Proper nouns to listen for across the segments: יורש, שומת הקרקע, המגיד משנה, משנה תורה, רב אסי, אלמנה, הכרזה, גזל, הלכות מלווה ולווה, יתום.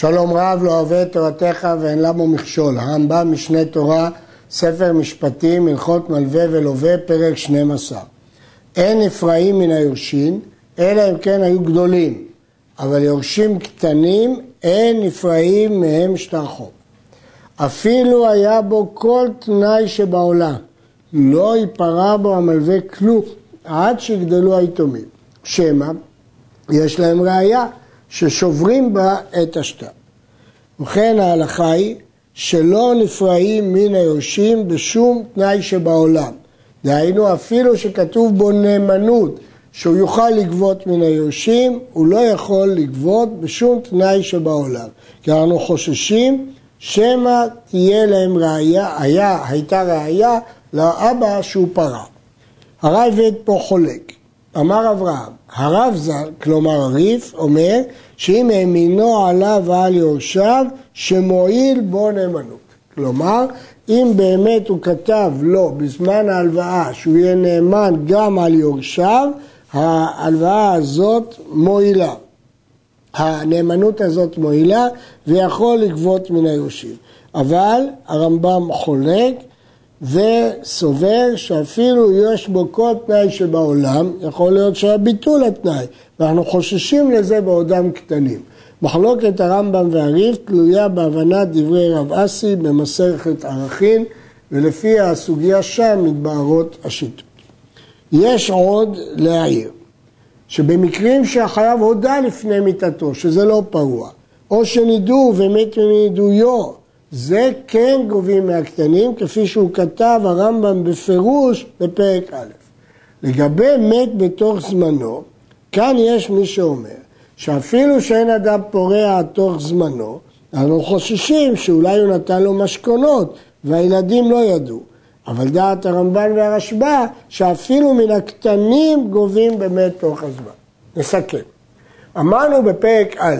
שלום רב לא אוהב את תורתך ואין למו מכשול. הרמב"ם משנה תורה, ספר משפטים, הלכות מלווה ולווה, פרק 12. אין נפרעים מן היורשים, אלא אם כן היו גדולים, אבל יורשים קטנים אין נפרעים מהם שטרחו. אפילו היה בו כל תנאי שבעולם, לא ייפרע בו המלווה כלום, עד שיגדלו היתומים. שמה, יש להם ראיה ששוברים בה את השטר. וכן ההלכה היא שלא נפרעים מן היורשים בשום תנאי שבעולם. דהיינו אפילו שכתוב בו נאמנות, שהוא יוכל לגבות מן היורשים, הוא לא יכול לגבות בשום תנאי שבעולם. כי אנחנו חוששים שמא תהיה להם ראיה, הייתה ראיה לאבא שהוא פרע. הרייבד פה חולק. אמר אברהם, הרב ז"ל, כלומר הריף, אומר שאם האמינו עליו ועל יורשיו, שמועיל בו נאמנות. כלומר, אם באמת הוא כתב לו בזמן ההלוואה שהוא יהיה נאמן גם על יורשיו, ההלוואה הזאת מועילה. הנאמנות הזאת מועילה ויכול לגבות מן היורשים. אבל הרמב"ם חולק וסובר שאפילו יש בו כל תנאי שבעולם, יכול להיות שהביטול התנאי, ואנחנו חוששים לזה בעודם קטנים. מחלוקת הרמב"ם והרי"ף תלויה בהבנת דברי רב אסי במסכת ערכין, ולפי הסוגיה שם מתבארות השיטות. יש עוד להעיר, שבמקרים שהחייב הודה לפני מיתתו, שזה לא פרוע, או שנידו ומת מנידויו, זה כן גובים מהקטנים, כפי שהוא כתב הרמב"ם בפירוש בפרק א'. לגבי מת בתוך זמנו, כאן יש מי שאומר שאפילו שאין אדם פורע תוך זמנו, אנחנו חוששים שאולי הוא נתן לו משכונות והילדים לא ידעו. אבל דעת הרמב"ן והרשב"א שאפילו מן הקטנים גובים באמת תוך הזמן. נסכם. אמרנו בפרק א',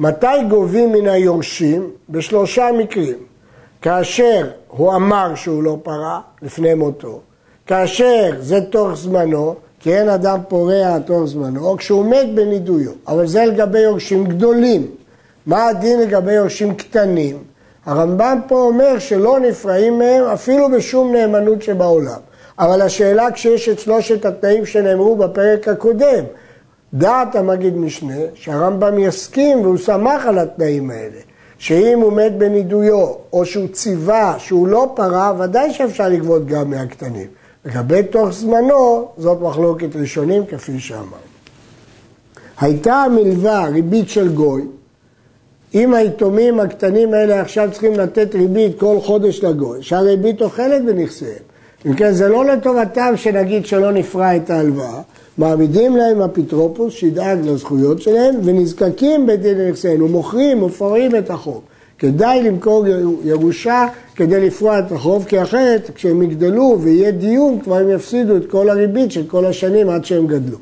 מתי גובים מן היורשים? בשלושה מקרים. כאשר הוא אמר שהוא לא פרע לפני מותו, כאשר זה תוך זמנו, כי אין אדם פורע תוך זמנו, או כשהוא מת בנידויו. אבל זה לגבי יורשים גדולים. מה הדין לגבי יורשים קטנים? הרמב"ם פה אומר שלא נפרעים מהם אפילו בשום נאמנות שבעולם. אבל השאלה כשיש את שלושת התנאים שנאמרו בפרק הקודם, דעת המגיד משנה שהרמב"ם יסכים והוא שמח על התנאים האלה, שאם הוא מת בנידויו או שהוא ציווה שהוא לא פרע, ודאי שאפשר לגבות גם מהקטנים. לגבי תוך זמנו זאת מחלוקת ראשונים כפי שאמרנו. הייתה המלווה ריבית של גוי, אם היתומים הקטנים האלה עכשיו צריכים לתת ריבית כל חודש לגוי, שהריבית אוכלת בנכסיהם. אם כן, זה לא לטובתם שנגיד שלא נפרע את ההלוואה, מעמידים להם אפוטרופוס שידאג לזכויות שלהם, ונזקקים בדין לנכסיהם, ומוכרים ופורעים את החוב. כדאי למכור ירושה כדי לפרוע את החוב, כי אחרת כשהם יגדלו ויהיה דיון, כבר הם יפסידו את כל הריבית של כל השנים עד שהם גדלו.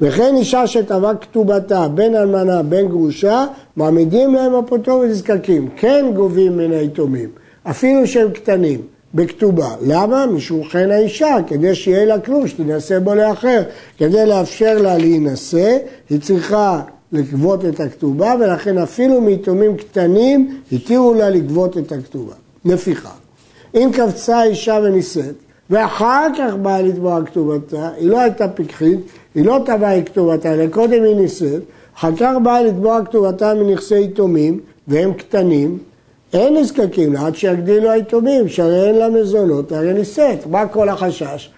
וכן אישה שטבעה כתובתה, בין אלמנה, בין גרושה, מעמידים להם אפוטרופוס ונזקקים. כן גובים מן היתומים, אפילו שהם קטנים, בכתובה. למה? משום חן האישה, כדי שיהיה לה כלום, שתנסה בו לאחר. כדי לאפשר לה להינשא, היא צריכה לגבות את הכתובה, ולכן אפילו מיתומים קטנים התירו לה לגבות את הכתובה. לפיכך, אם קבצה אישה ונישאת, ואחר כך באה לתבוע כתובתה, היא לא הייתה פיקחית, היא לא תבעה את כתובתה, אלא קודם היא נישאת, אחר כך באה לתבוע כתובתה מנכסי יתומים, והם קטנים, אין נזקקים לה עד שיגדילו היתומים, שהרי אין לה מזונות, הרי נישאת. מה כל החשש?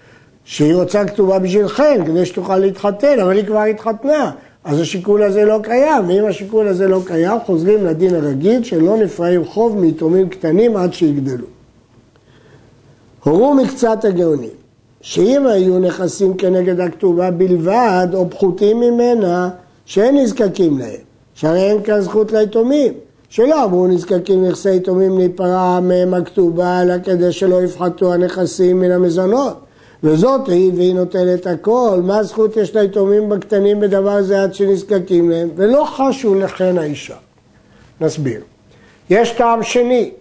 שהיא רוצה כתובה בשביל חן, כדי שתוכל להתחתן, אבל היא כבר התחתנה. אז השיקול הזה לא קיים, ואם השיקול הזה לא קיים, חוזרים לדין הרגיל שלא נפרעים חוב מיתומים קטנים עד שיגדלו. הורו מקצת הגאונים, שאם היו נכסים כנגד הכתובה בלבד, או פחותים ממנה, שאין נזקקים להם, שהרי אין כאן זכות ליתומים, שלא אמרו נזקקים נכסי יתומים להיפרע מהם הכתובה, אלא כדי שלא יפחתו הנכסים מן המזונות. וזאת היא, והיא נוטלת הכל, מה זכות יש ליתומים בקטנים בדבר זה עד שנזקקים להם, ולא חשו לכן האישה. נסביר. יש טעם שני.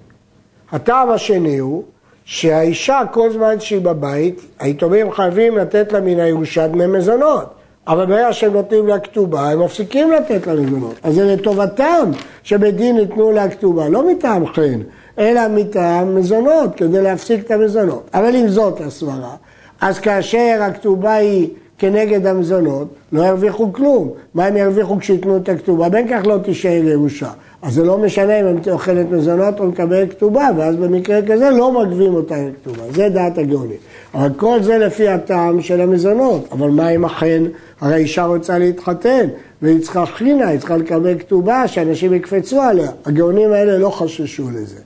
הטעם השני הוא, שהאישה כל זמן שהיא בבית, היתומים חייבים לתת לה מן הירושה דמי מזונות. אבל ברגע שהם נותנים לכתובה, הם מפסיקים לתת לנגונות. אז זה לטובתם שבדין ניתנו לכתובה, לא מטעם חן, אלא מטעם מזונות, כדי להפסיק את המזונות. אבל אם זאת הסברה, אז כאשר הכתובה היא כנגד המזונות, לא ירוויחו כלום. מה הם ירוויחו כשיתנו את הכתובה? בין כך לא תישאר ירושה. אז זה לא משנה אם הם אוכלת מזונות או מקבל כתובה, ואז במקרה כזה לא מגבים אותה לכתובה. זה דעת הגאונים. אבל כל זה לפי הטעם של המזונות. אבל מה אם אכן? הרי אישה רוצה להתחתן, והיא צריכה חינה, היא צריכה לקבל כתובה, שאנשים יקפצו עליה. הגאונים האלה לא חששו לזה.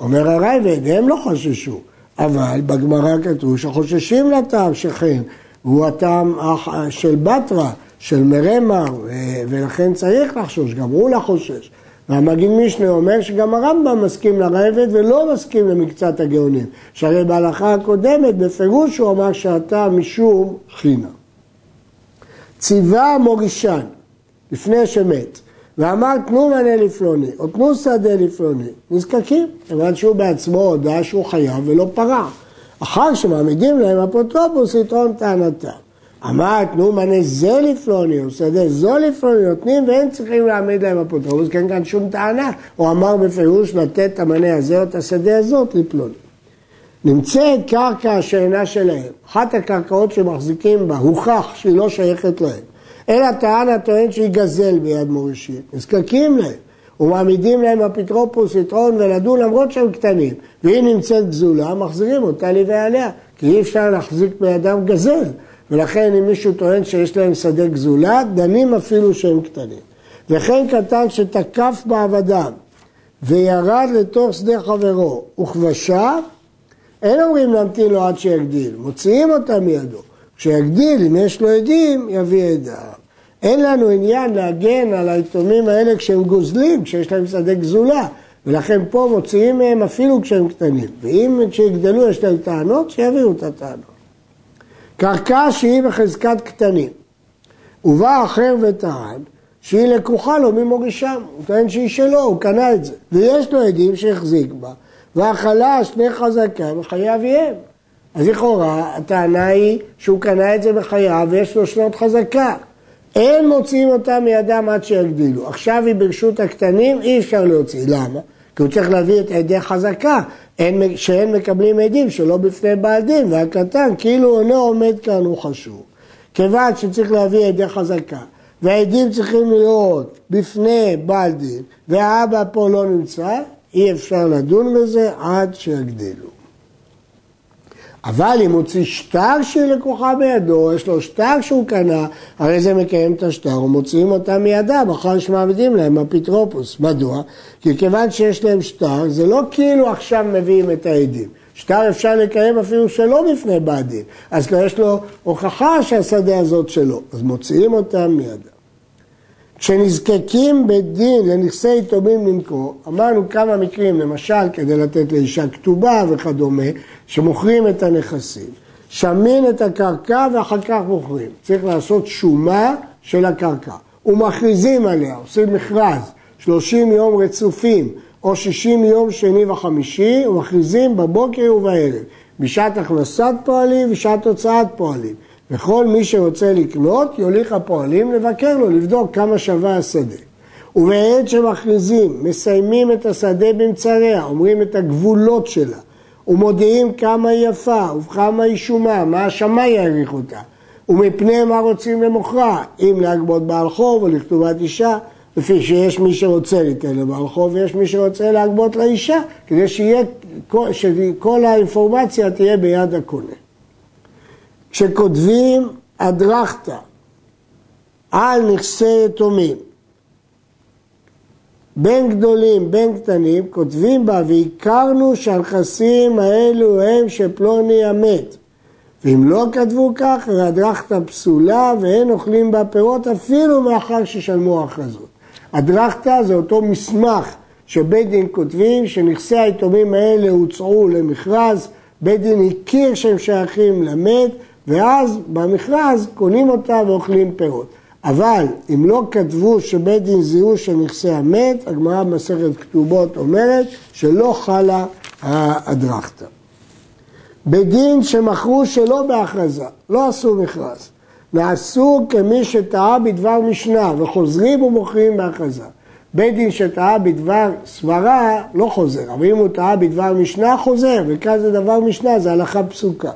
אומר הרייבד, הם לא חששו. אבל בגמרא כתוב שחוששים לטעם שכן. הוא הטעם של בטרה, של מרמר, ולכן צריך לחשוש, גם הוא לחושש. והמגיד משנה אומר שגם הרמב"ם מסכים לרעבד ולא מסכים למקצת הגאונים. שהרי בהלכה הקודמת בפירוש הוא אמר שאתה משום חינה. ציווה מורישן לפני שמת ואמר תנו מנה לפלוני או תנו שדה לפלוני. נזקקים, אבל שהוא בעצמו הודע שהוא חייב ולא פרע. אחר שמעמידים להם אפוטרופוס יתרום טענתם. אמר, תנו מנה זה לפלוני, או שדה זו לפלוני, נותנים והם צריכים להעמיד להם אפוטרופוס, כן כאן שום טענה. הוא אמר בפירוש לתת את המנה הזה או את השדה הזאת לפלוני. נמצאת קרקע שאינה שלהם, אחת הקרקעות שמחזיקים בה, הוכח שהיא לא שייכת להם. אלא טען הטוען שהיא גזל ביד מורישים, נזקקים להם. ומעמידים להם אפוטרופוס, יתרון ולדון למרות שהם קטנים. והיא נמצאת גזולה, מחזירים אותה לי ועליה, כי אי אפשר להחזיק בידם גזל. ולכן אם מישהו טוען שיש להם שדה גזולה, דנים אפילו שהם קטנים. וכן קטן שתקף בעבדם וירד לתוך שדה חברו וכבשה, אין אומרים להמתין לו עד שיגדיל, מוציאים אותם מידו. כשיגדיל, אם יש לו עדים, יביא עדה. אין לנו עניין להגן על היתומים האלה כשהם גוזלים, כשיש להם שדה גזולה. ולכן פה מוציאים מהם אפילו כשהם קטנים. ואם כשיגדלו יש להם טענות, שיביאו את הטענות. קרקע שהיא בחזקת קטנים, ובא אחר וטען שהיא לקוחה לו ממורישם, הוא טוען שהיא שלו, הוא קנה את זה, ויש לו עדים שהחזיק בה, והחלה שני חזקה בחייו יהם. אז לכאורה הטענה היא שהוא קנה את זה בחייו ויש לו שנות חזקה, אין מוציאים אותה מידם עד שיגדילו, עכשיו היא ברשות הקטנים, אי אפשר להוציא, למה? כי הוא צריך להביא את עדי חזקה, שאין מקבלים עדים שלא בפני בעל דין, והקטן כאילו הוא לא עומד כאן, הוא חשוב. כיוון שצריך להביא עדי חזקה, והעדים צריכים להיות בפני בעל דין, והאבא פה לא נמצא, אי אפשר לדון בזה עד שיגדילו. אבל אם הוציא שטר שהיא לקוחה בידו, יש לו שטר שהוא קנה, הרי זה מקיים את השטר, ומוציאים אותה מידה, אחר שמעמידים להם אפוטרופוס. מדוע? כי כיוון שיש להם שטר, זה לא כאילו עכשיו מביאים את העדים. שטר אפשר לקיים אפילו שלא בפני בעדים, אז יש לו הוכחה שהשדה הזאת שלו, אז מוציאים אותם מידה. כשנזקקים בדין לנכסי יתומים למכור, אמרנו כמה מקרים, למשל כדי לתת לאישה כתובה וכדומה, שמוכרים את הנכסים, שמין את הקרקע ואחר כך מוכרים. צריך לעשות שומה של הקרקע. ומכריזים עליה, עושים מכרז, 30 יום רצופים, או 60 יום שני וחמישי, ומכריזים בבוקר ובערב, בשעת הכנסת פועלים ושעת הוצאת פועלים. וכל מי שרוצה לקנות, יוליך הפועלים לבקר לו, לבדוק כמה שווה השדה. ובעת שמכריזים, מסיימים את השדה במצריה, אומרים את הגבולות שלה, ומודיעים כמה היא יפה, ובכמה היא שומה, מה השמאי יעריך אותה, ומפני מה רוצים למוכרה, אם להגבות בעל חוב או לכתובת אישה, לפי שיש מי שרוצה לתת לבעל חוב, ויש מי שרוצה להגבות לאישה, כדי שכל האינפורמציה תהיה ביד הקונה. כשכותבים אדרחתא על נכסי יתומים, בין גדולים, בין קטנים, כותבים בה והכרנו שהנכסים האלו הם שפלוני המת. ואם לא כתבו כך, אדרחתא פסולה ואין אוכלים בה פירות אפילו מאחר ששלמו הכרזות. אדרחתא זה אותו מסמך שבית דין כותבים שנכסי היתומים האלה הוצאו למכרז, בית דין הכיר שהם שייכים למת, ואז במכרז קונים אותה ואוכלים פירות. אבל אם לא כתבו שבית דין זיהו של נכסי המת, הגמרא במסכת כתובות אומרת שלא חלה האדרחתא. בית דין שמכרו שלא בהכרזה, לא עשו מכרז, ואסור כמי שטעה בדבר משנה, וחוזרים ומוכרים בהכרזה. בית דין שטעה בדבר סברה לא חוזר, אבל אם הוא טעה בדבר משנה חוזר, וכאן זה דבר משנה, זה הלכה פסוקה.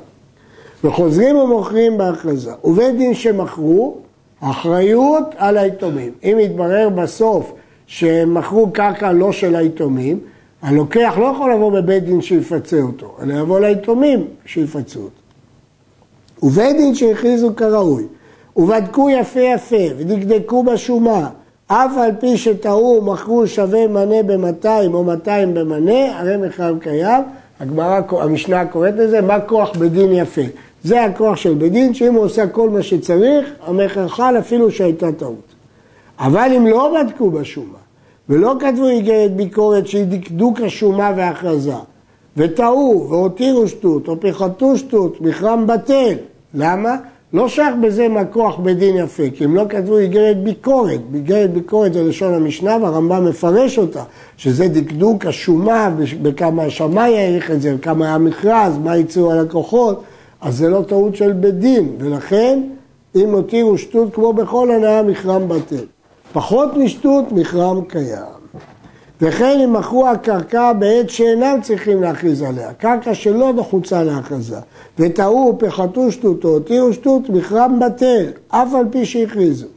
וחוזרים ומוכרים בהכרזה. ובית דין שמכרו, אחריות על היתומים. אם יתברר בסוף שמכרו קרקע לא של היתומים, הלוקח לא יכול לבוא בבית דין שיפצה אותו, אלא יבוא ליתומים שיפצו אותו. ובית דין שהכריזו כראוי, ובדקו יפה יפה, ודקדקו בשומה, אף על פי שטעו ומכרו שווה מנה ב-200 או 200 במנה, הרי מחייב קיים. המשנה קוראת לזה, מה כוח בדין יפה? זה הכוח של בדין, שאם הוא עושה כל מה שצריך, המחיר חל אפילו שהייתה טעות. אבל אם לא בדקו בשומה, ולא כתבו איגרת ביקורת שהיא דקדוק השומה והכרזה, וטעו והותירו שטות או פיחתו שטות, מחרם בטל. למה? לא שייך בזה מה כוח בדין יפה, כי אם לא כתבו איגרת ביקורת, איגרת ביקורת זה לשון המשנה והרמב"ם מפרש אותה, שזה דקדוק השומה, בכמה השמאי העריך את זה, בכמה היה מכרז, מה יצאו הלקוחות, אז זה לא טעות של בדין, ולכן אם הותירו שטות כמו בכל הנאה, מחרם בטל. פחות משטות, מחרם קיים. וכן אם מכרו הקרקע בעת שאינם צריכים להכריז עליה, קרקע שלא נחוצה להכרזה, וטעו ופחתו שטות או הותירו שטות, מחרם בטל, אף על פי שהכריזו.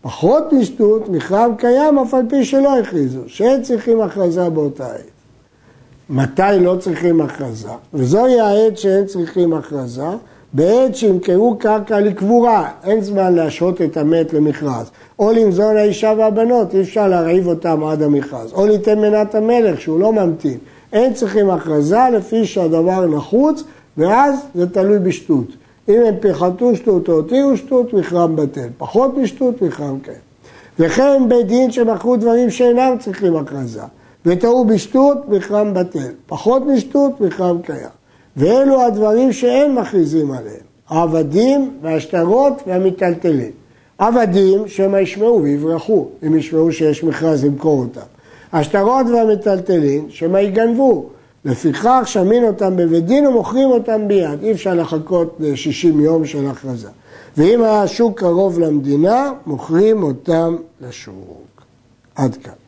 פחות משטות, מחרם קיים, אף על פי שלא הכריזו, שאין צריכים הכרזה באותה עת. מתי לא צריכים הכרזה? וזוהי העת שאין צריכים הכרזה, בעת שימכרו קרקע לקבורה, אין זמן להשהות את המת למכרז, או למזון האישה והבנות, אי אפשר להרעיב אותם עד המכרז, או ליתן מנת המלך שהוא לא ממתין, אין צריכים הכרזה לפי שהדבר נחוץ, ואז זה תלוי בשטות. אם הם פיחתו שטות או הותירו שטות, מחרם בטל, פחות משטות, מחרם כן. וכן בית דין שמכרו דברים שאינם צריכים הכרזה, וטעו בשטות, מחרם בטל, פחות משטות, מחרם קיים. ואלו הדברים שאין מכריזים עליהם, העבדים והשטרות והמטלטלים. עבדים שהם ישמעו ויברחו, אם ישמעו שיש מכרז למכור אותם. השטרות והמטלטלים שהם יגנבו, לפיכך שמין אותם בבית דין ומוכרים אותם ביד, אי אפשר לחכות 60 יום של הכרזה. ואם היה השוק קרוב למדינה, מוכרים אותם לשוק. עד כאן.